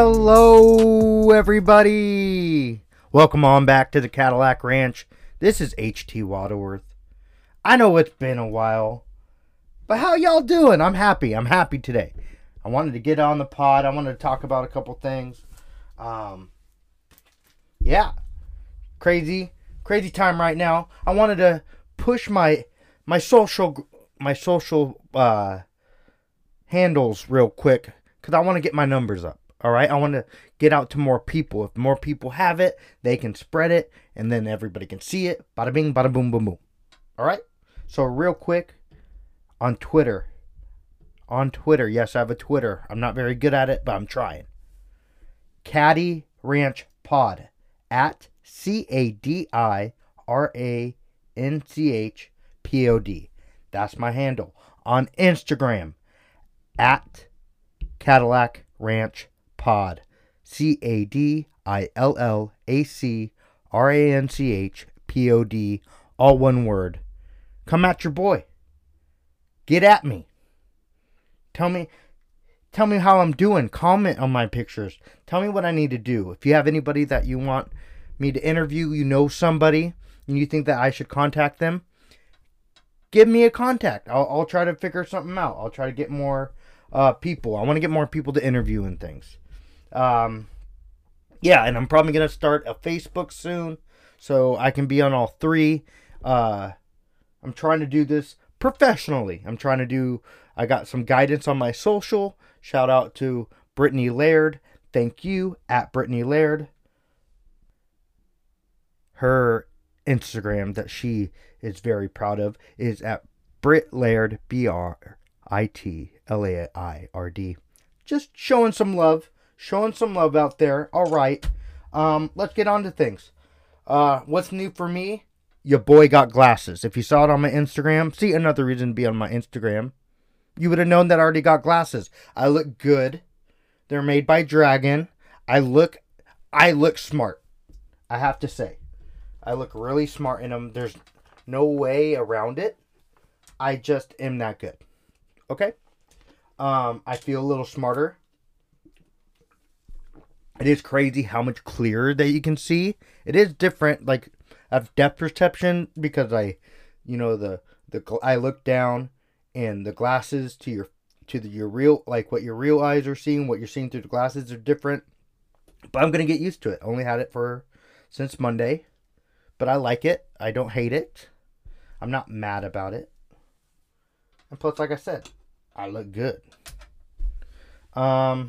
Hello, everybody. Welcome on back to the Cadillac Ranch. This is HT Waterworth. I know it's been a while, but how y'all doing? I'm happy today. I wanted to get on the pod. I wanted to talk about a couple things. Yeah. Crazy time right now. I wanted to push my social handles real quick because I want to get my numbers up. All right, I want to get out to more people. If more people have it, they can spread it, and then everybody can see it. Bada bing, bada boom, boom, boom. All right, so real quick, on Twitter, yes, I have a Twitter. I'm not very good at it, but I'm trying. Cadillacranchpod, at CADIRANCHPOD. That's my handle. On Instagram, at Cadillac Ranch Pod, CADILLACRANCHPOD, all one word. Come at your boy. Get at me. Tell me how I'm doing. Comment on my pictures. Tell me what I need to do. If you have anybody that you want me to interview, you know somebody, and you think that I should contact them, give me a contact. I'll try to figure something out. I'll try to get more people. I want to get more people to interview and things. Yeah, and I'm probably going to start a Facebook soon, so I can be on all three. I'm trying to do this professionally. I got some guidance on my social. Shout out to Brittany Laird. Thank you, at Brittany Laird. Her Instagram that she is very proud of is at Britt Laird, BRITLAIRD. Just showing some love out there. All right, let's get on to things. What's new for me? Your boy got glasses. If you saw it on my Instagram, see, another reason to be on my Instagram. You would have known that I already got glasses. I look good. They're made by Dragon. I look smart. I have to say, I look really smart in them. There's no way around it. I just am that good. Okay. I feel a little smarter. It is crazy how much clearer that you can see. It is different. Like, I have depth perception because I look down, and the glasses to your real, like, what your real eyes are seeing, what you're seeing through the glasses are different. But I'm going to get used to it. I only had it since Monday, but I like it. I don't hate it. I'm not mad about it. And plus, like I said, I look good. I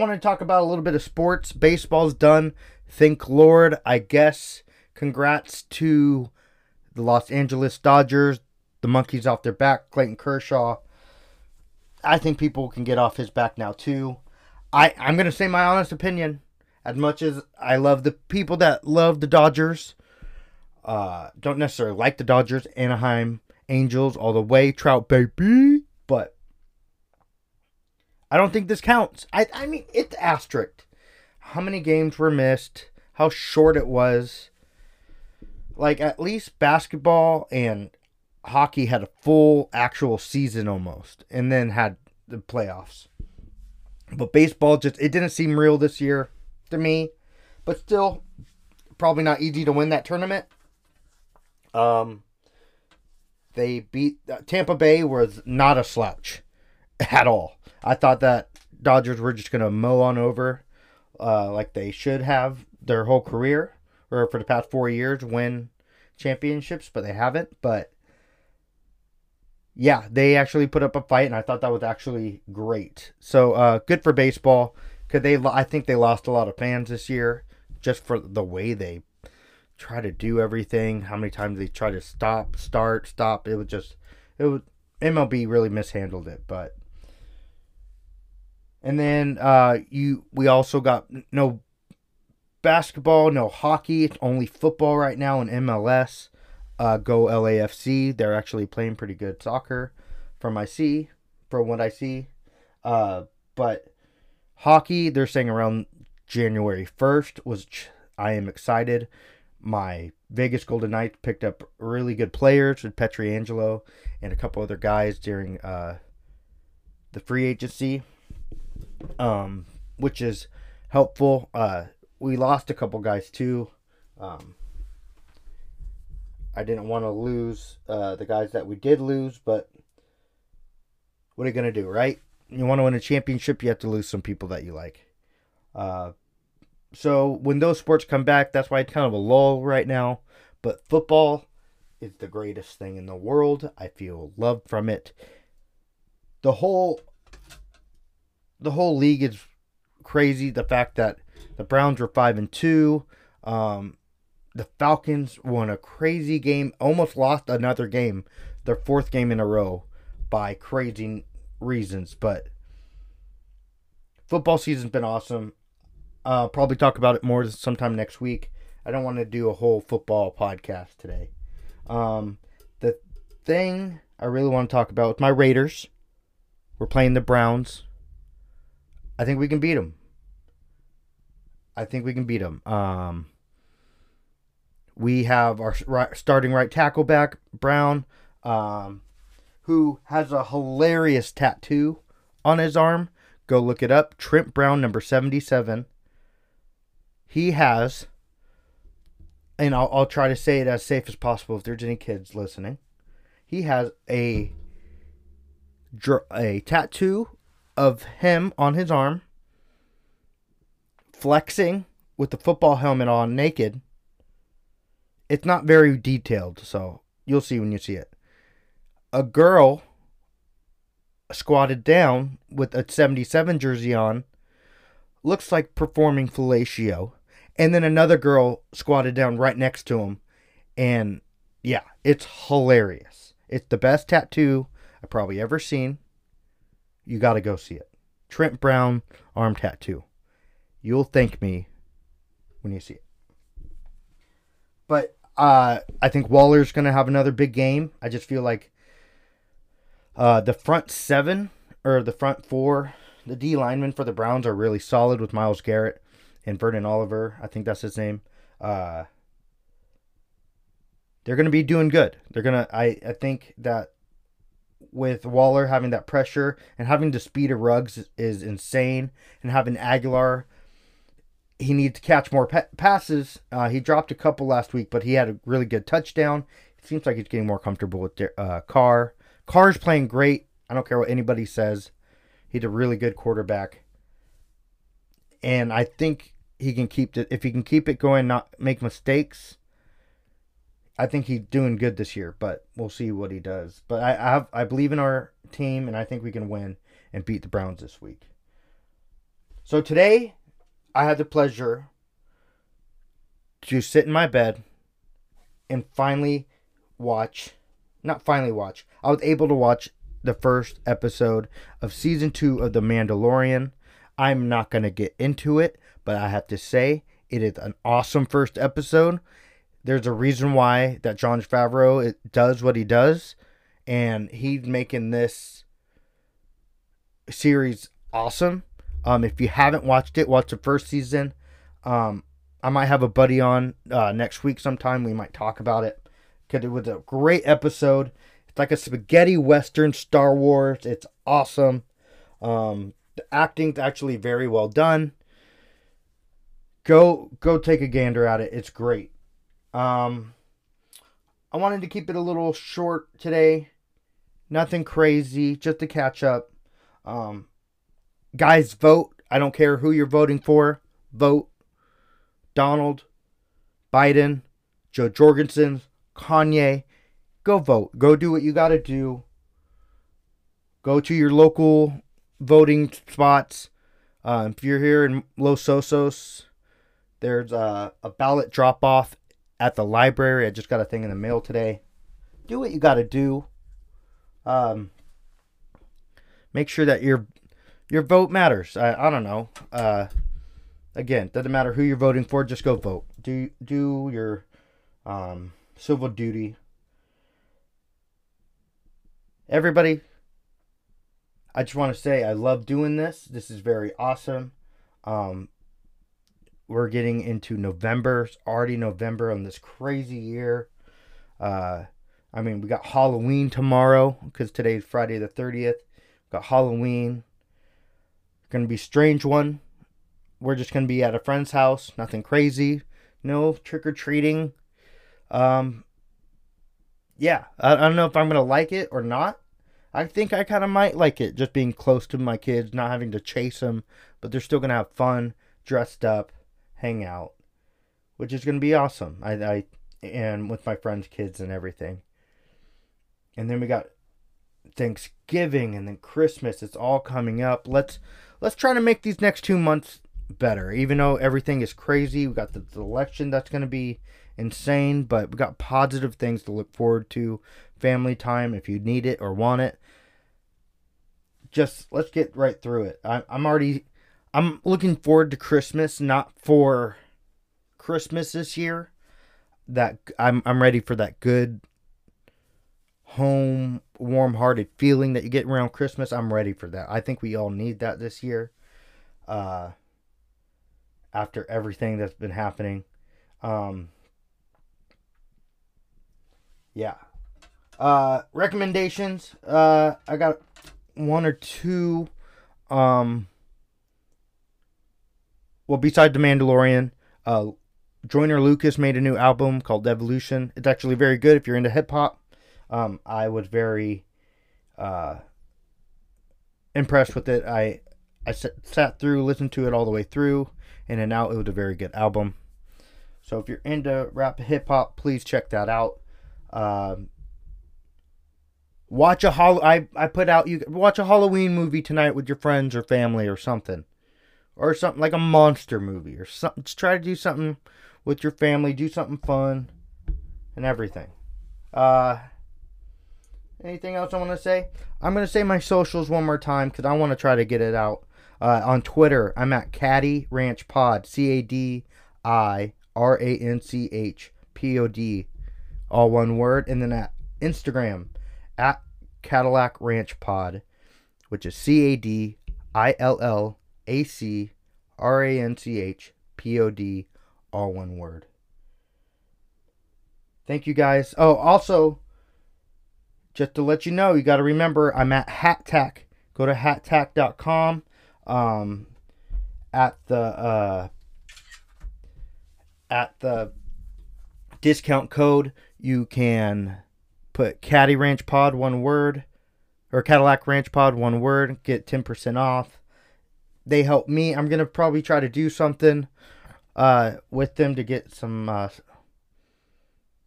want to talk about a little bit of sports. Baseball's done. Thank Lord, I guess. Congrats to the Los Angeles Dodgers. The monkey's off their back. Clayton Kershaw. I think people can get off his back now too. I'm going to say my honest opinion. As much as I love the people that love the Dodgers, don't necessarily like the Dodgers, Anaheim Angels all the way, Trout baby, but I don't think this counts. I mean, it's asterisked. How many games were missed? How short it was? Like, at least basketball and hockey had a full actual season almost, and then had the playoffs. But baseball it didn't seem real this year to me. But still, probably not easy to win that tournament. They beat Tampa Bay, was not a slouch at all. I thought that Dodgers were just going to mow on over like they should have their whole career, or for the past 4 years, win championships, but they haven't. But yeah, they actually put up a fight, and I thought that was actually great. So good for baseball, because I think they lost a lot of fans this year just for the way they try to do everything, how many times they try to stop. MLB really mishandled it. But and then we also got no basketball, no hockey. It's only football right now in MLS. Go LAFC. They're actually playing pretty good soccer from what I see. But hockey, they're saying around January 1st, I am excited. My Vegas Golden Knights picked up really good players with Pietrangelo and a couple other guys during the free agency. which is helpful. We lost a couple guys too. I didn't want to lose the guys that we did lose, but what are you going to do, right? You want to win a championship, you have to lose some people that you like. So when those sports come back, that's why it's kind of a lull right now. But football is the greatest thing in the world. I feel love from it. The whole league is crazy. The fact that the Browns were 5-2, the Falcons won a crazy game, almost lost another game, their fourth game in a row, by crazy reasons. But football season's been awesome. I'll probably talk about it more sometime next week. I don't want to do a whole football podcast today. The thing I really want to talk about is my Raiders. We're playing the Browns. I think we can beat them. We have our starting right tackle back, Brown, who has a hilarious tattoo on his arm. Go look it up. Trent Brown, number 77. He has, and I'll try to say it as safe as possible if there's any kids listening. He has a tattoo of him on his arm, flexing with the football helmet on, naked. It's not very detailed, so you'll see when you see it. A girl squatted down with a 77 jersey on, looks like performing fellatio. And then another girl squatted down right next to him. And yeah, it's hilarious. It's the best tattoo I've probably ever seen. You got to go see it. Trent Brown arm tattoo. You'll thank me when you see it. But I think Waller's going to have another big game. I just feel like the front seven, or the front four, the D linemen for the Browns are really solid with Myles Garrett and Vernon Oliver, I think that's his name. They're going to be doing good. They're going to, I think that with Waller having that pressure and having the speed of Ruggs is insane. And having Aguilar, he needs to catch more passes. He dropped a couple last week, but he had a really good touchdown. It seems like he's getting more comfortable with Carr. Carr's playing great. I don't care what anybody says. He's a really good quarterback. And I think he can keep it. If he can keep it going, not make mistakes, I think he's doing good this year. But we'll see what he does. But I believe in our team, and I think we can win and beat the Browns this week. So today, I had the pleasure to sit in my bed and I was able to watch the first episode of Season 2 of The Mandalorian. I'm not going to get into it, but I have to say it is an awesome first episode. There's a reason why that Jon Favreau does what he does, and he's making this series awesome. If you haven't watched it, watch the first season. I might have a buddy on next week sometime. We might talk about it because it was a great episode. It's like a spaghetti western Star Wars. It's awesome. The acting's actually very well done. Go take a gander at it. It's great. I wanted to keep it a little short today. Nothing crazy, just to catch up. Guys, vote. I don't care who you're voting for. Vote. Donald, Biden, Joe Jorgensen, Kanye. Go vote. Go do what you got to do. Go to your local voting spots. If you're here in Los Osos, there's a ballot drop-off at the library. I just got a thing in the mail today. Do what you got to do. Make sure that your vote matters. I don't know. Again, doesn't matter who you're voting for. Just go vote. Do your civil duty. Everybody, I just want to say I love doing this. This is very awesome. We're getting into November. It's already November on this crazy year. I mean, we got Halloween tomorrow because today's Friday the 30th. We got Halloween. Going to be a strange one. We're just going to be at a friend's house. Nothing crazy. No trick-or-treating. Yeah. I don't know if I'm going to like it or not. I think I kind of might like it. Just being close to my kids. Not having to chase them. But they're still going to have fun. Dressed up. Hang out. Which is going to be awesome. And with my friends' kids and everything. And then we got Thanksgiving and then Christmas. It's all coming up. Let's try to make these next 2 months better. Even though everything is crazy. We got the election that's going to be insane. But we got positive things to look forward to. Family time if you need it or want it. Just let's get right through it. I'm looking forward to Christmas. Not for Christmas this year. That I'm ready for that good home, warm-hearted feeling that you get around Christmas. I'm ready for that. I think we all need that this year. After everything that's been happening. Yeah. Recommendations. I got one or two. Well, besides The Mandalorian, Joyner Lucas made a new album called Devolution. It's actually very good if you're into hip-hop. I was very impressed with it. I sat through, listened to it all the way through, in and out. It was a very good album. So if you're into rap hip-hop, please check that out. Watch a Halloween movie tonight with your friends or family or something. Or something like a monster movie or something. Just try to do something with your family. Do something fun and everything. Anything else I want to say? I'm going to say my socials one more time because I want to try to get it out. On Twitter, I'm at Cadillacranchpod. CADIRANCHPOD. All one word. And then at Instagram, at Cadillacranchpod, which is CADILLACRANCHPOD. All one word. Thank you guys. Oh, also, just to let you know, you got to remember, I'm at HatTac. Go to HatTac.com. At the discount code, you can put Cadillacranchpod one word, or Cadillacranchpod one word, get 10% off. They help me. I'm gonna probably try to do something with them to get some,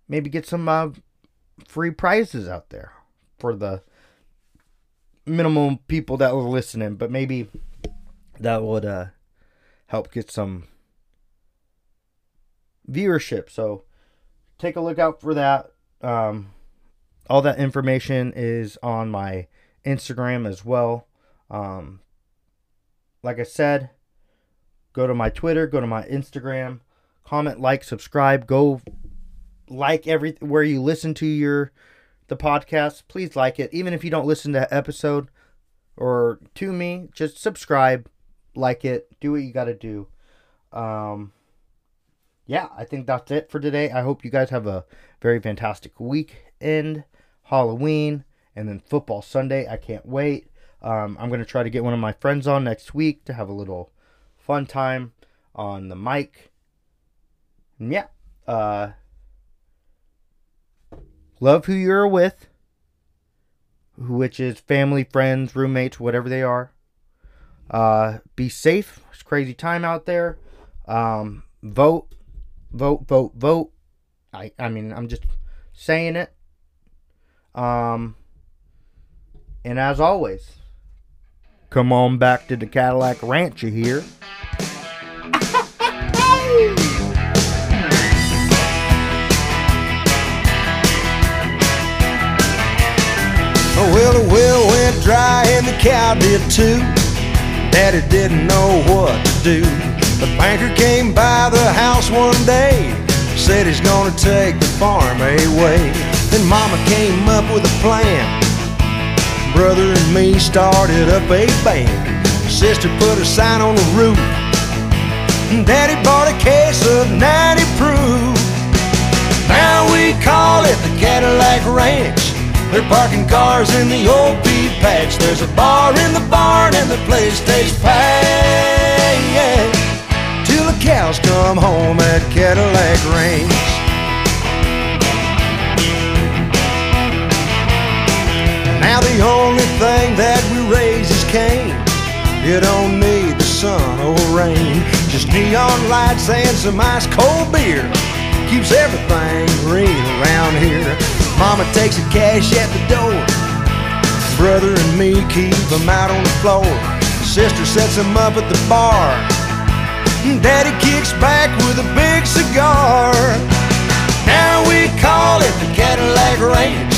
maybe get some free prizes out there for the minimum people that were listening, but maybe that would help get some viewership. So take a look out for that. All that information is on my Instagram as well. Like I said, go to my Twitter, go to my Instagram, comment, like, subscribe, go like everything where you listen to the podcast. Please like it, even if you don't listen to that episode or to me. Just subscribe, like it, do what you got to do. Yeah, I think that's it for today. I hope you guys have a very fantastic weekend, Halloween, and then football Sunday. I can't wait. I'm going to try to get one of my friends on next week to have a little fun time on the mic. And yeah, love who you're with, which is family, friends, roommates, whatever they are. Be safe. It's a crazy time out there. Vote. Vote, vote, vote. I mean, I'm just saying it. And as always, come on back to the Cadillac Ranch, you hear? Well, the well went dry and the cow did too. Daddy didn't know what to do. The banker came by the house one day, said he's gonna take the farm away. Then Mama came up with a plan. Brother and me started up a band. Sister put a sign on the roof. Daddy bought a case of 90 proof. Now we call it the Cadillac Ranch. They're parking cars in the old pea patch. There's a bar in the barn and the place tastes packed. cows come home at Cadillac Ranch. Now the only thing that we raise is cane. You don't need the sun or rain. Just neon lights and some ice cold beer keeps everything green around here. Mama takes the cash at the door. Brother and me keep them out on the floor. Sister sets them up at the bar. Daddy kicks back with a big cigar. Now we call it the Cadillac Ranch.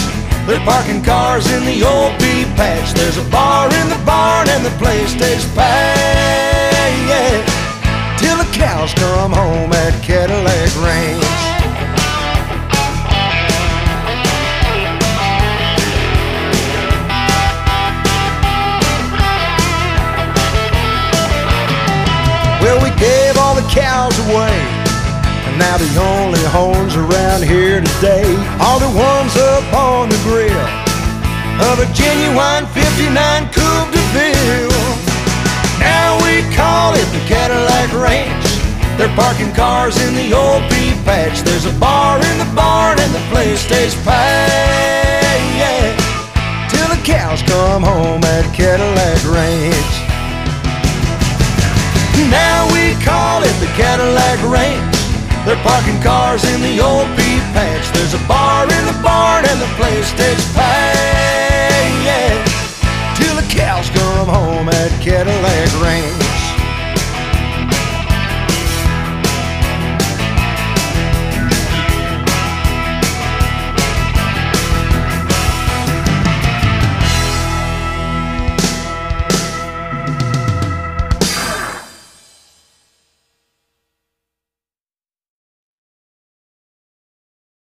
They're parking cars in the old pea patch. There's a bar in the barn and the place stays packed till the cows come home at Cadillac Ranch. Well, we gave all the cows away, and now the only horns around here today are the ones up on the grill of a genuine 59 Coupe de Ville. Now we call it the Cadillac Ranch. They're parking cars in the old pea patch. There's a bar in the barn and the place stays packed till the cows come home at Cadillac Ranch. Now we call it the Cadillac Ranch. They're parking cars in the old pea patch. There's a bar in the barn and the place stays packed till the cows come home at Cadillac Ranch.